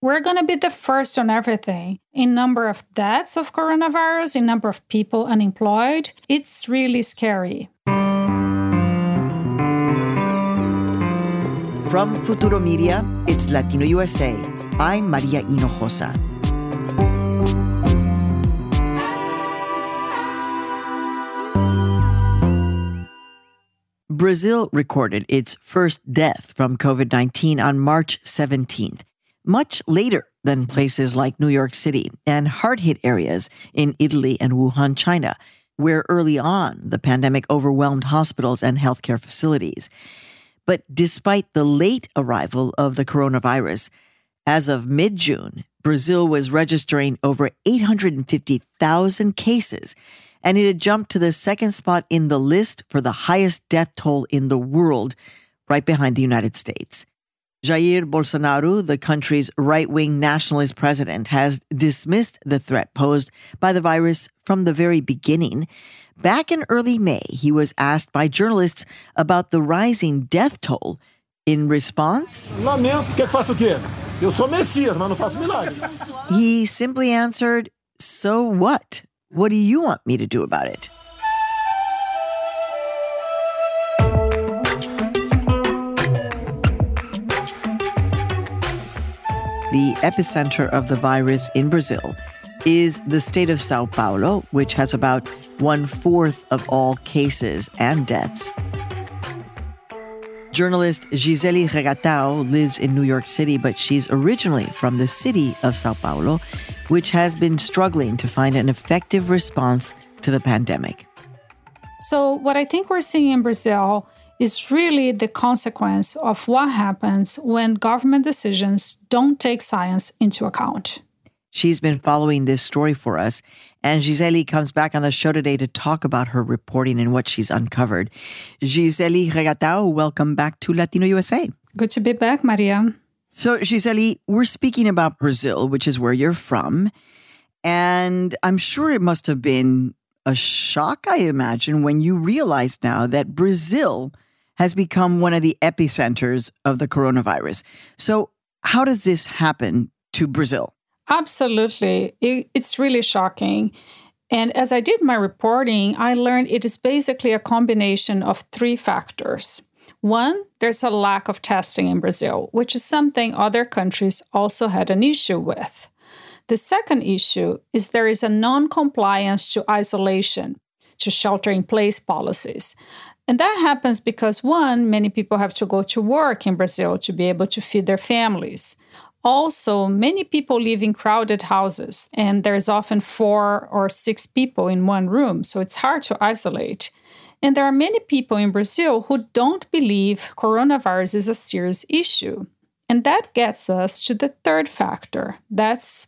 We're going to be the first on everything. In number of deaths of coronavirus, in number of people unemployed, it's really scary. From Futuro Media, it's Latino USA. I'm Maria Hinojosa. Brazil recorded its first death from COVID-19 on March 17th. Much later than places like New York City and hard-hit areas in Italy and Wuhan, China, where early on the pandemic overwhelmed hospitals and healthcare facilities. But despite the late arrival of the coronavirus, as of mid-June, Brazil was registering over 850,000 cases, and it had jumped to the second spot in the list for the highest death toll in the world, right behind the United States. Jair Bolsonaro, the country's right-wing nationalist president, has dismissed the threat posed by the virus from the very beginning. Back in early May, he was asked by journalists about the rising death toll. In response, he simply answered, "So what? What do you want me to do about it?" The epicenter of the virus in Brazil is the state of Sao Paulo, which has about 1/4 of all cases and deaths. Journalist Gisele Regatão lives in New York City, but she's originally from the city of Sao Paulo, which has been struggling to find an effective response to the pandemic. So what I think we're seeing in Brazil is really the consequence of what happens when government decisions don't take science into account. She's been following this story for us, and Gisele comes back on the show today to talk about her reporting and what she's uncovered. Gisele Regatão, welcome back to Latino USA. Good to be back, Maria. So, Gisele, we're speaking about Brazil, which is where you're from, and I'm sure it must have been a shock, I imagine, when you realize now that Brazil has become one of the epicenters of the coronavirus. So how does this happen to Brazil? Absolutely. It's really shocking. And as I did my reporting, I learned it is basically a combination of 3 factors. One, there's a lack of testing in Brazil, which is something other countries also had an issue with. The second issue is there is a non-compliance to isolation, to shelter-in-place policies. And that happens because, one, many people have to go to work in Brazil to be able to feed their families. Also, many people live in crowded houses, and there's often 4 or 6 people in one room, so it's hard to isolate. And there are many people in Brazil who don't believe coronavirus is a serious issue. And that gets us to the third factor. That's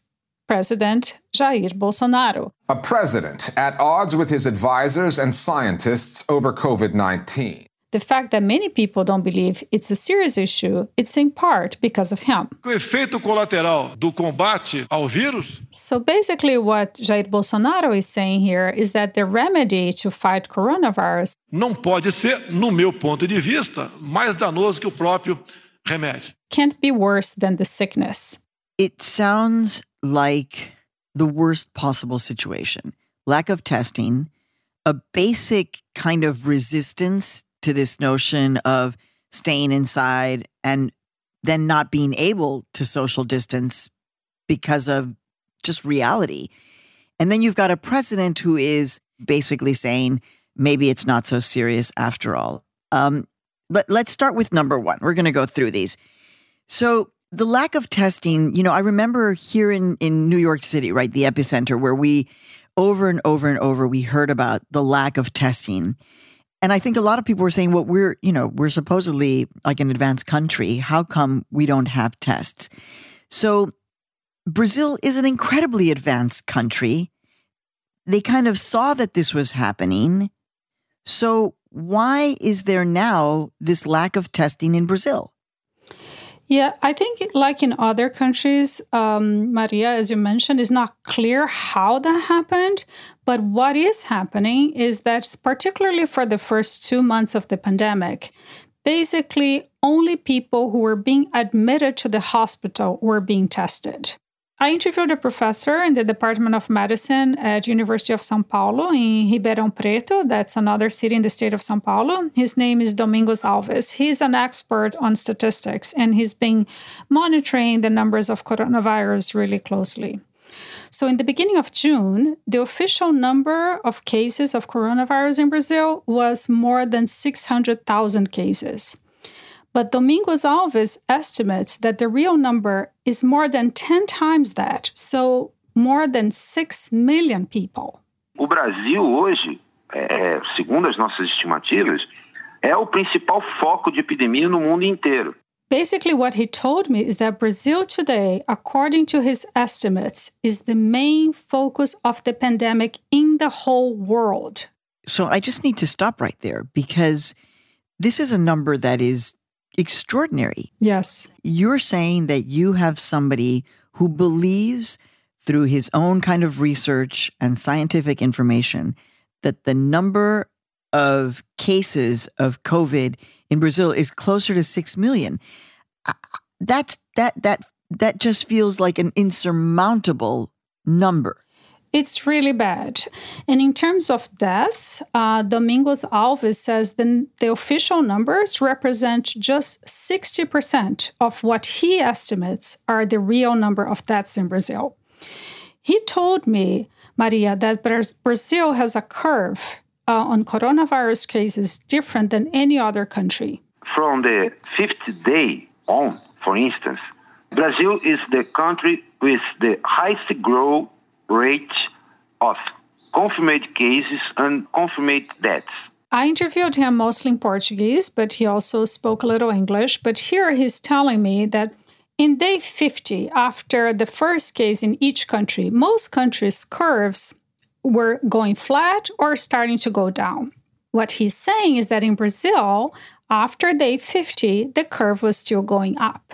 President Jair Bolsonaro. A president at odds with his advisors and scientists over COVID-19. The fact that many people don't believe it's a serious issue, it's in part because of him. O efeito colateral do combate ao vírus. So basically what Jair Bolsonaro is saying here is that the remedy to fight coronavirus não pode ser, no meu ponto de vista, mais danoso que o próprio remédio. Can't be worse than the sickness. It sounds like the worst possible situation. Lack of testing, a basic kind of resistance to this notion of staying inside and then not being able to social distance because of just reality. And then you've got a president who is basically saying, maybe it's not so serious after all. Let's start with number 1. We're going to go through these. So The lack of testing, you know, I remember here in New York City, right, the epicenter, where we over and over we heard about the lack of testing. And I think a lot of people were saying, well, we're supposedly like an advanced country. How come we don't have tests? So Brazil is an incredibly advanced country. They kind of saw that this was happening. So why is there now this lack of testing in Brazil? Yeah, I think like in other countries, Maria, as you mentioned, it's not clear how that happened. But what is happening is that particularly for the first 2 months of the pandemic, basically only people who were being admitted to the hospital were being tested. I interviewed a professor in the Department of Medicine at University of São Paulo in Ribeirão Preto. That's another city in the state of São Paulo. His name is Domingos Alves. He's an expert on statistics, and he's been monitoring the numbers of coronavirus really closely. So in the beginning of June, the official number of cases of coronavirus in Brazil was more than 600,000 cases. But Domingos Alves estimates that the real number is more than 10 times that, so more than 6 million people. O Brasil hoje, segundo as nossas estimativas, é o principal foco de epidemia no mundo inteiro. Basically, what he told me is that Brazil today, according to his estimates, is the main focus of the pandemic in the whole world. So I just need to stop right there, because this is a number that is extraordinary. Yes. You're saying that you have somebody who believes through his own kind of research and scientific information that the number of cases of COVID in Brazil is closer to 6 million. That just feels like an insurmountable number. It's really bad. And in terms of deaths, Domingos Alves says the official numbers represent just 60% of what he estimates are the real number of deaths in Brazil. He told me, Maria, that Brazil has a curve on coronavirus cases different than any other country. From the 50th day on, for instance, Brazil is the country with the highest growth rate of confirmed cases and confirmed deaths. I interviewed him mostly in Portuguese, but he also spoke a little English. But here he's telling me that in day 50, after the first case in each country, most countries' curves were going flat or starting to go down. What he's saying is that in Brazil, after day 50, the curve was still going up.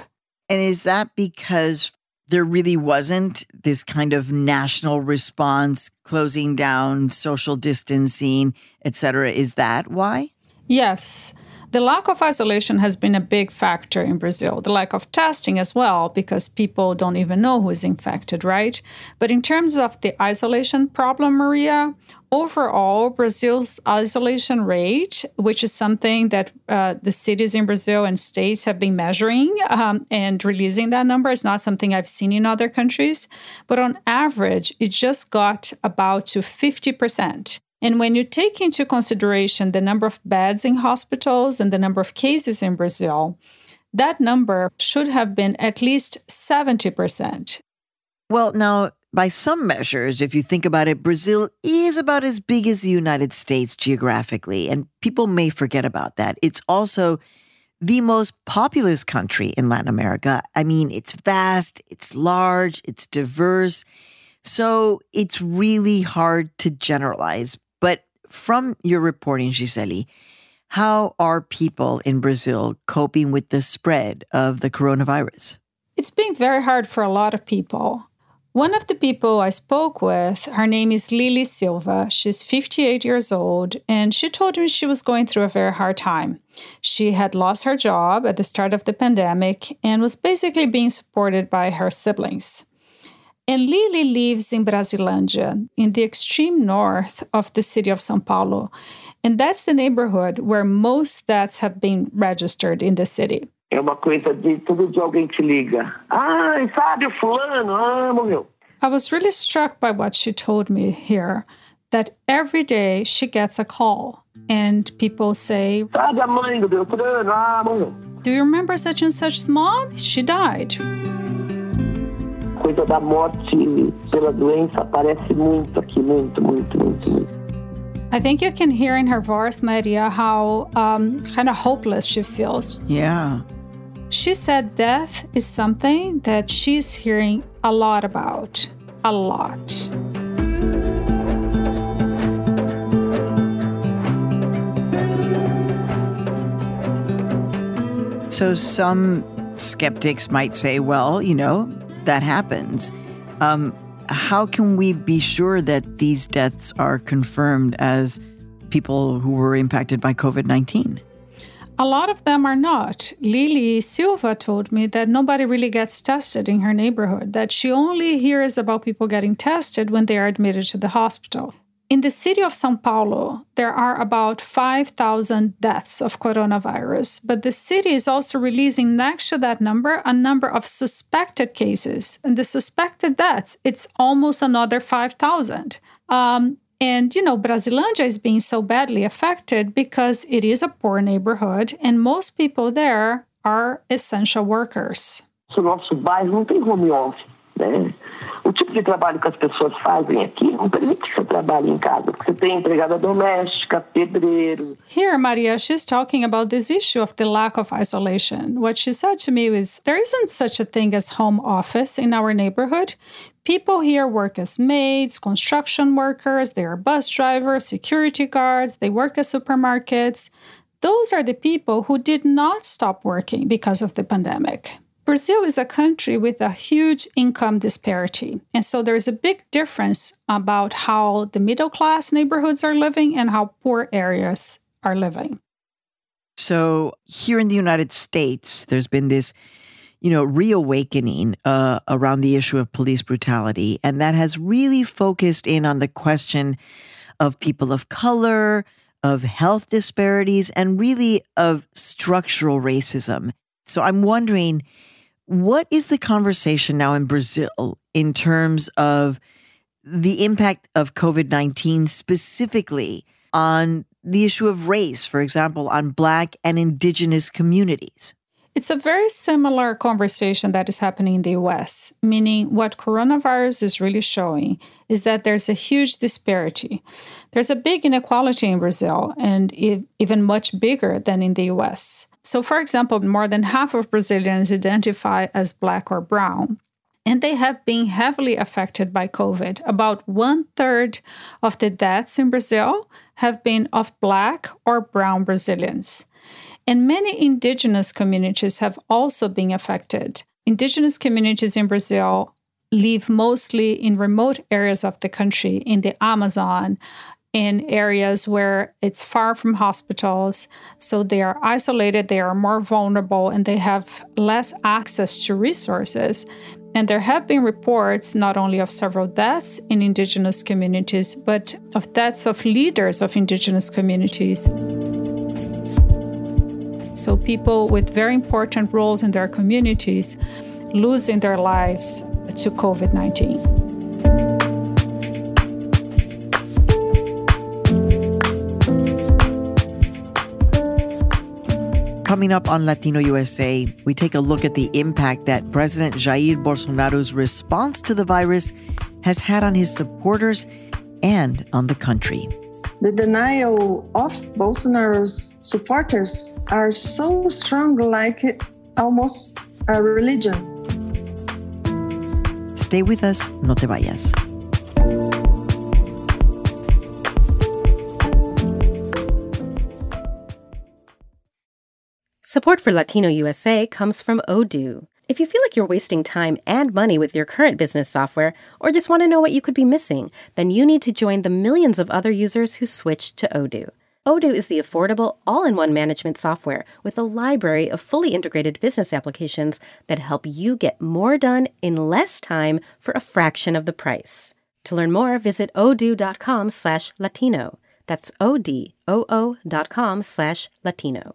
And is that because there really wasn't this kind of national response, closing down, social distancing, et cetera? Is that why? Yes. The lack of isolation has been a big factor in Brazil. The lack of testing as well, because people don't even know who is infected, right? But in terms of the isolation problem, Maria, overall, Brazil's isolation rate, which is something that the cities in Brazil and states have been measuring and releasing that number, is not something I've seen in other countries. But on average, it just got about to 50%. And when you take into consideration the number of beds in hospitals and the number of cases in Brazil, that number should have been at least 70%. Well, now, by some measures, if you think about it, Brazil is about as big as the United States geographically, and people may forget about that. It's also the most populous country in Latin America. I mean, it's vast, it's large, it's diverse. So it's really hard to generalize. But from your reporting, Gisele, how are people in Brazil coping with the spread of the coronavirus? It's been very hard for a lot of people. One of the people I spoke with, her name is Lili Silva. She's 58 years old, and she told me she was going through a very hard time. She had lost her job at the start of the pandemic and was basically being supported by her siblings. And Lili lives in Brasilândia, in the extreme north of the city of São Paulo. And that's the neighborhood where most deaths have been registered in the city. É uma coisa de todo dia alguém te liga. Ah, sabe o fulano, ah, morreu. I was really struck by what she told me here, that every day she gets a call and people say, sabe a mãe do Beltrano, ah, morreu. Do you remember such and such's mom? She died. A coisa da morte pela doença aparece muito aqui, muito, muito, muito, muito. I think you can hear in her voice, Maria, how kind of hopeless she feels. Yeah. She said death is something that she's hearing a lot about, a lot. So some skeptics might say, well, you know, that happens. How can we be sure that these deaths are confirmed as people who were impacted by COVID-19? A lot of them are not. Lili Silva told me that nobody really gets tested in her neighborhood, that she only hears about people getting tested when they are admitted to the hospital. In the city of São Paulo, there are about 5,000 deaths of coronavirus, but the city is also releasing next to that number a number of suspected cases. And the suspected deaths, it's almost another 5,000. And, you know, Brasilândia is being so badly affected because it is a poor neighborhood, and most people there are essential workers. So nosso bairro não tem home office, né? O tipo de trabalho que as pessoas fazem aqui não permite que você trabalhe em casa, porque você tem empregada doméstica, pedreiro. Here, Maria, she's talking about this issue of the lack of isolation. What she said to me is, there isn't such a thing as home office in our neighborhood. People here work as maids, construction workers, they are bus drivers, security guards, they work at supermarkets. Those are the people who did not stop working because of the pandemic. Brazil is a country with a huge income disparity. And so there is a big difference about how the middle-class neighborhoods are living and how poor areas are living. So here in the United States, there's been this, you know, reawakening around the issue of police brutality. And that has really focused in on the question of people of color, of health disparities, and really of structural racism. So I'm wondering, what is the conversation now in Brazil in terms of the impact of COVID-19 specifically on the issue of race, for example, on Black and Indigenous communities? It's a very similar conversation that is happening in the U.S., meaning what coronavirus is really showing is that there's a huge disparity. There's a big inequality in Brazil, and even much bigger than in the U.S. So, for example, more than half of Brazilians identify as Black or brown, and they have been heavily affected by COVID. About 1/3 of the deaths in Brazil have been of Black or brown Brazilians. And many indigenous communities have also been affected. Indigenous communities in Brazil live mostly in remote areas of the country, in the Amazon, in areas where it's far from hospitals, so they are isolated, they are more vulnerable, and they have less access to resources. And there have been reports not only of several deaths in indigenous communities, but of deaths of leaders of indigenous communities. So people with very important roles in their communities losing their lives to COVID-19. Coming up on Latino USA, we take a look at the impact that President Jair Bolsonaro's response to the virus has had on his supporters and on the country. The denial of Bolsonaro's supporters are so strong, like almost a religion. Stay with us, no te vayas. Support for Latino USA comes from Odoo. If you feel like you're wasting time and money with your current business software, or just want to know what you could be missing, then you need to join the millions of other users who switch to Odoo. Odoo is the affordable, all-in-one management software with a library of fully integrated business applications that help you get more done in less time for a fraction of the price. To learn more, visit odoo.com/Latino. That's ODOO.com/Latino.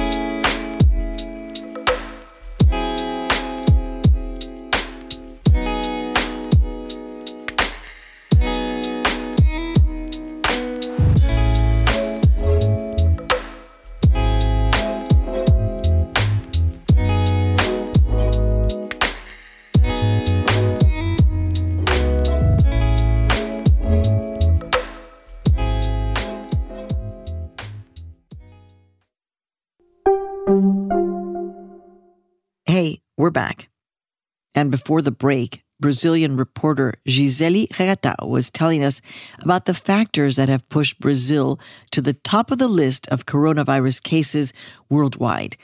We're back. And before the break, Brazilian reporter Gisele Regatão was telling us about the factors that have pushed Brazil to the top of the list of coronavirus cases worldwide.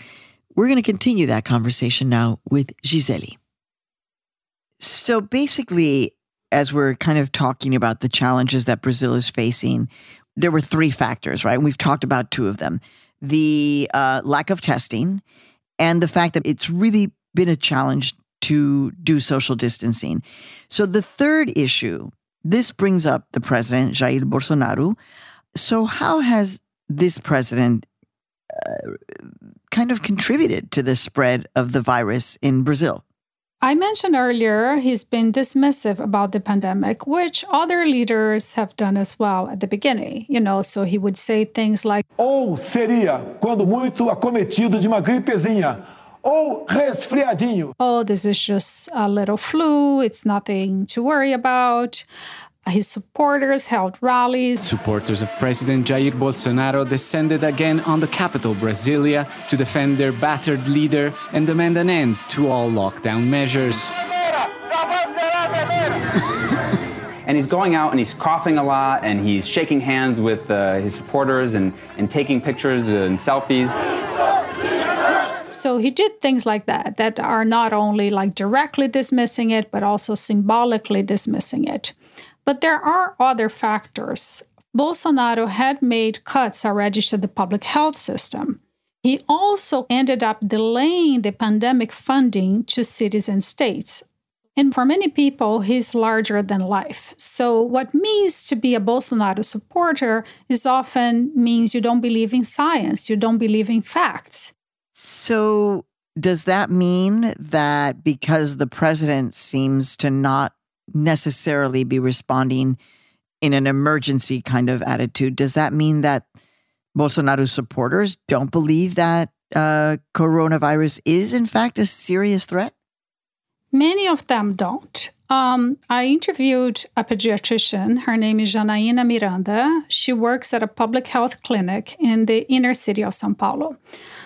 We're going to continue that conversation now with Gisele. So basically, as we're kind of talking about the challenges that Brazil is facing, there were three factors, right? And we've talked about two of them. The lack of testing and the fact that it's really been a challenge to do social distancing. So the third issue, this brings up the president, Jair Bolsonaro. So how has this president kind of contributed to the spread of the virus in Brazil? I mentioned earlier, he's been dismissive about the pandemic, which other leaders have done as well at the beginning. You know, so he would say things like, "Ou seria quando muito acometido de uma gripezinha." Oh, this is just a little flu. It's nothing to worry about. His supporters held rallies. Supporters of President Jair Bolsonaro descended again on the capital, Brasilia, to defend their battered leader and demand an end to all lockdown measures. And he's going out and he's coughing a lot and he's shaking hands with his supporters and taking pictures and selfies. So he did things like that, that are not only like directly dismissing it, but also symbolically dismissing it. But there are other factors. Bolsonaro had made cuts already to the public health system. He also ended up delaying the pandemic funding to cities and states. And for many people, he's larger than life. So what means to be a Bolsonaro supporter is often means you don't believe in science, you don't believe in facts. So does that mean that because the president seems to not necessarily be responding in an emergency kind of attitude, does that mean that Bolsonaro supporters don't believe that coronavirus is, in fact, a serious threat? Many of them don't. I interviewed a pediatrician. Her name is Janaína Miranda. She works at a public health clinic in the inner city of São Paulo.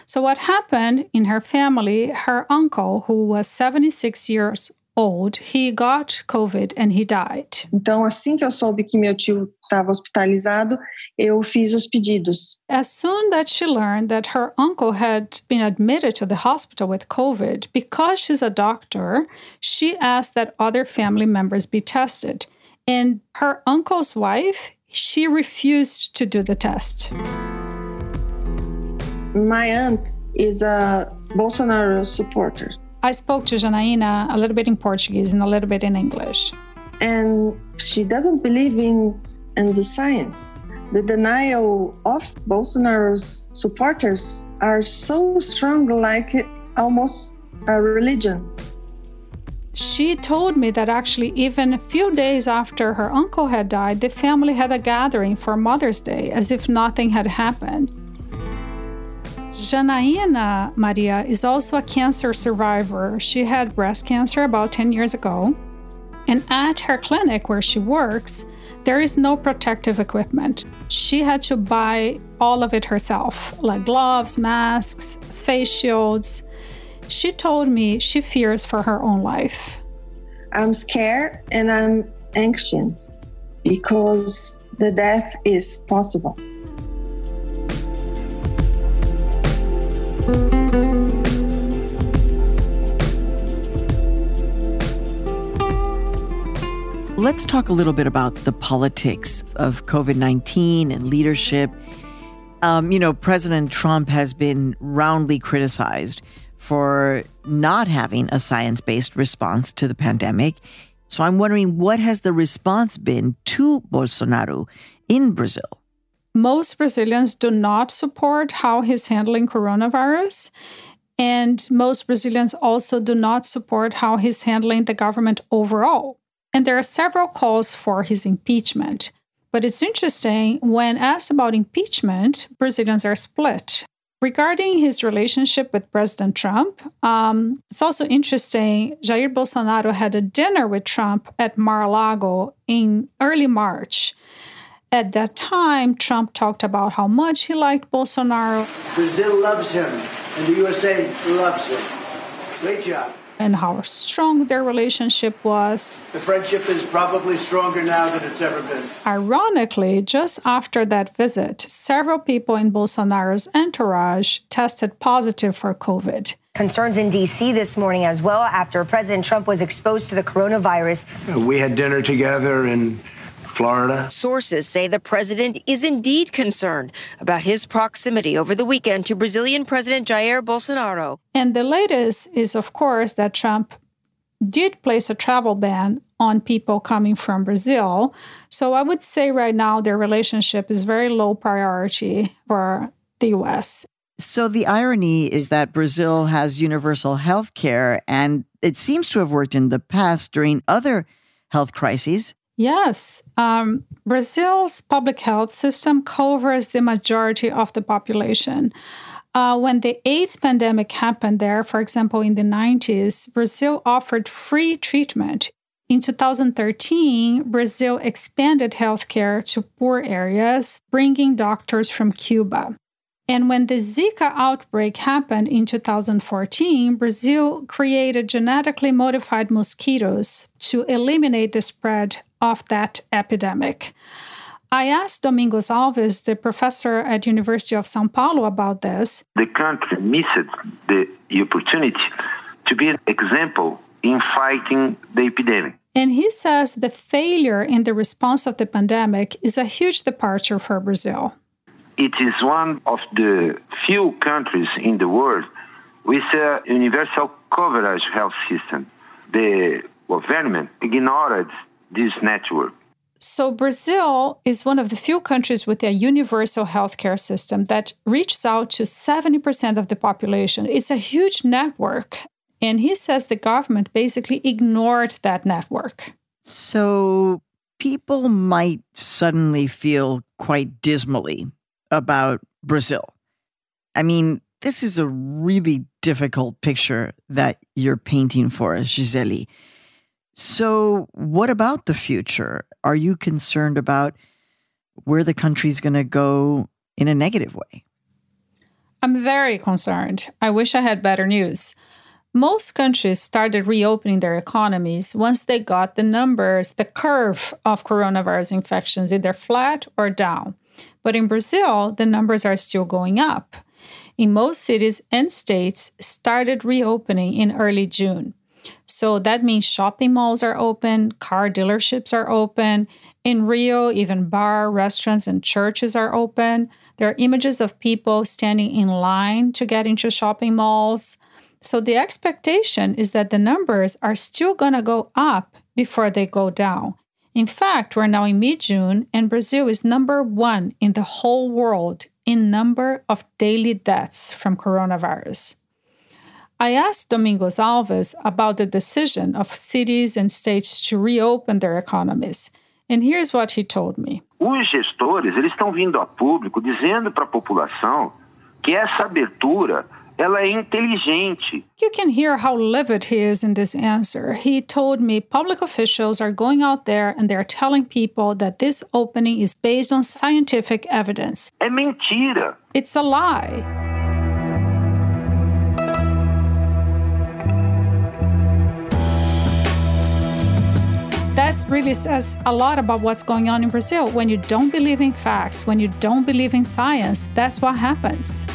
So what happened in her family, her uncle, who was 76 years old, he got COVID and he died. Então, assim que eu soube que meu tio estava hospitalizado, eu fiz os pedidos. As soon that she learned that her uncle had been admitted to the hospital with COVID, because she's a doctor, she asked that other family members be tested. And her uncle's wife, she refused to do the test. My aunt is a Bolsonaro supporter. I spoke to Janaína a little bit in Portuguese and a little bit in English. And she doesn't believe in the science. The denial of Bolsonaro's supporters are so strong, like almost a religion. She told me that actually even a few days after her uncle had died, the family had a gathering for Mother's Day, as if nothing had happened. Janaína Maria is also a cancer survivor. She had breast cancer about 10 years ago. And at her clinic where she works, there is no protective equipment. She had to buy all of it herself, like gloves, masks, face shields. She told me she fears for her own life. I'm scared and I'm anxious because the death is possible. Let's talk a little bit about the politics of COVID-19 and leadership. You know, President Trump has been roundly criticized for not having a science-based response to the pandemic. So I'm wondering, what has the response been to Bolsonaro in Brazil? Most Brazilians do not support how he's handling coronavirus. And most Brazilians also do not support how he's handling the government overall. And there are several calls for his impeachment. But it's interesting, when asked about impeachment, Brazilians are split. Regarding his relationship with President Trump, it's also interesting, Jair Bolsonaro had a dinner with Trump at Mar-a-Lago in early March. At that time, Trump talked about how much he liked Bolsonaro. Brazil loves him, and the USA loves him. Great job. And how strong their relationship was. The friendship is probably stronger now than it's ever been. Ironically, just after that visit, several people in Bolsonaro's entourage tested positive for COVID. Concerns in D.C. this morning as well after President Trump was exposed to the coronavirus. We had dinner together in Florida. Sources say the president is indeed concerned about his proximity over the weekend to Brazilian President Jair Bolsonaro. And the latest is, of course, that Trump did place a travel ban on people coming from Brazil. So I would say right now their relationship is very low priority for the U.S. So the irony is that Brazil has universal health care, and it seems to have worked in the past during other health crises. Yes. Brazil's public health system covers the majority of the population. When the AIDS pandemic happened there, for example, in the 90s, Brazil offered free treatment. In 2013, Brazil expanded healthcare to poor areas, bringing doctors from Cuba. And when the Zika outbreak happened in 2014, Brazil created genetically modified mosquitoes to eliminate the spread of that epidemic. I asked Domingos Alves, the professor at University of São Paulo, about this. The country missed the opportunity to be an example in fighting the epidemic. And he says the failure in the response of the pandemic is a huge departure for Brazil. It is one of the few countries in the world with a universal coverage health system. The government ignored this network. So Brazil is one of the few countries with a universal healthcare system that reaches out to 70% of the population. It's a huge network. And he says the government basically ignored that network. So people might suddenly feel quite dismally about Brazil. I mean, this is a really difficult picture that you're painting for us, Gisele. So what about the future? Are you concerned about where the country's going to go in a negative way? I'm very concerned. I wish I had better news. Most countries started reopening their economies once they got the numbers, the curve of coronavirus infections, either flat or down. But in Brazil, the numbers are still going up. In most cities and states started reopening in early June. So that means shopping malls are open, car dealerships are open. In Rio, even bar, restaurants, and churches are open. There are images of people standing in line to get into shopping malls. So the expectation is that the numbers are still going to go up before they go down. In fact, we're now in mid-June, and Brazil is number one in the whole world in number of daily deaths from coronavirus. I asked Domingos Alves about the decision of cities and states to reopen their economies. And here's what he told me. Os gestores, eles estão vindo a público dizendo para a população que essa abertura ela é inteligente. You can hear how livid he is in this answer. He told me public officials are going out there and they're telling people that this opening is based on scientific evidence. É mentira. It's a lie. That really says a lot about what's going on in Brazil. When you don't believe in facts, when you don't believe in science, that's what happens.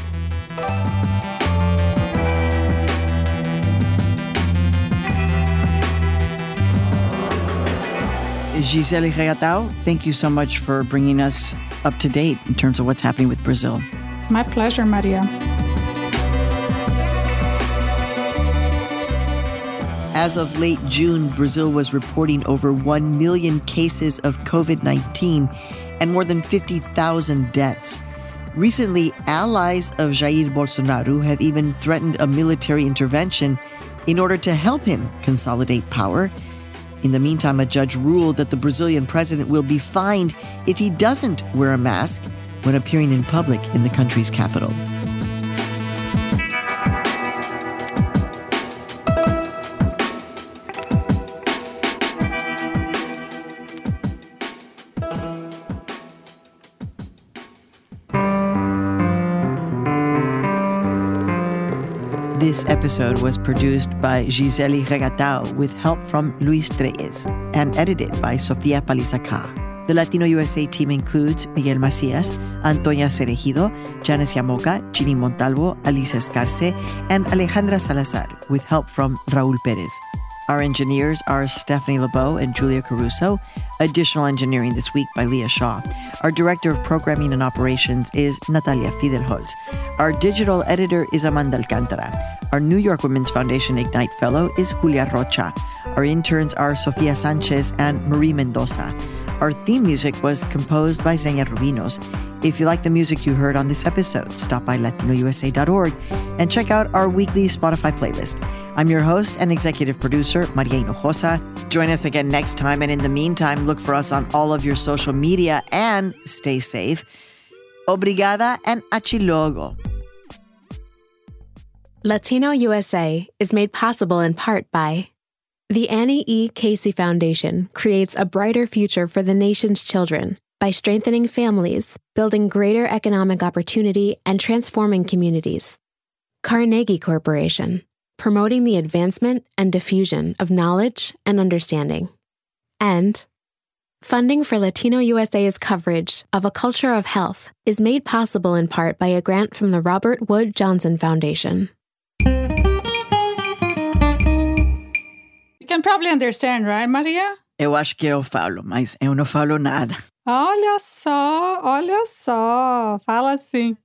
Gisele Regatão, thank you so much for bringing us up to date in terms of what's happening with Brazil. My pleasure, Maria. As of late June, Brazil was reporting over 1 million cases of COVID-19 and more than 50,000 deaths. Recently, allies of Jair Bolsonaro have even threatened a military intervention in order to help him consolidate power. In the meantime, a judge ruled that the Brazilian president will be fined if he doesn't wear a mask when appearing in public in the country's capital. This episode was produced by Gisele Regatão with help from Luis Treyes and edited by Sofia Palizaká. The Latino USA team includes Miguel Macías, Antonia Cerejido, Janice Yamoca, Ginny Montalvo, Alicia Escarce, and Alejandra Salazar, with help from Raúl Pérez. Our engineers are Stephanie LeBeau and Julia Caruso. Additional engineering this week by Leah Shaw. Our director of programming and operations is Natalia Fidelholz. Our digital editor is Amanda Alcántara. Our New York Women's Foundation Ignite Fellow is Julia Rocha. Our interns are Sofia Sanchez and Marie Mendoza. Our theme music was composed by Zenia Rubinos. If you like the music you heard on this episode, stop by latinousa.org and check out our weekly Spotify playlist. I'm your host and executive producer, Maria Hinojosa. Join us again next time. And in the meantime, look for us on all of your social media and stay safe. Obrigada and achilogo. Latino USA is made possible in part by the Annie E. Casey Foundation creates a brighter future for the nation's children by strengthening families, building greater economic opportunity, and transforming communities. Carnegie Corporation, promoting the advancement and diffusion of knowledge and understanding. And funding for Latino USA's coverage of a culture of health is made possible in part by a grant from the Robert Wood Johnson Foundation. You can probably understand, right, Maria? Eu acho que eu falo, mas eu não falo nada. Olha só, fala assim.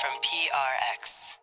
From PRX.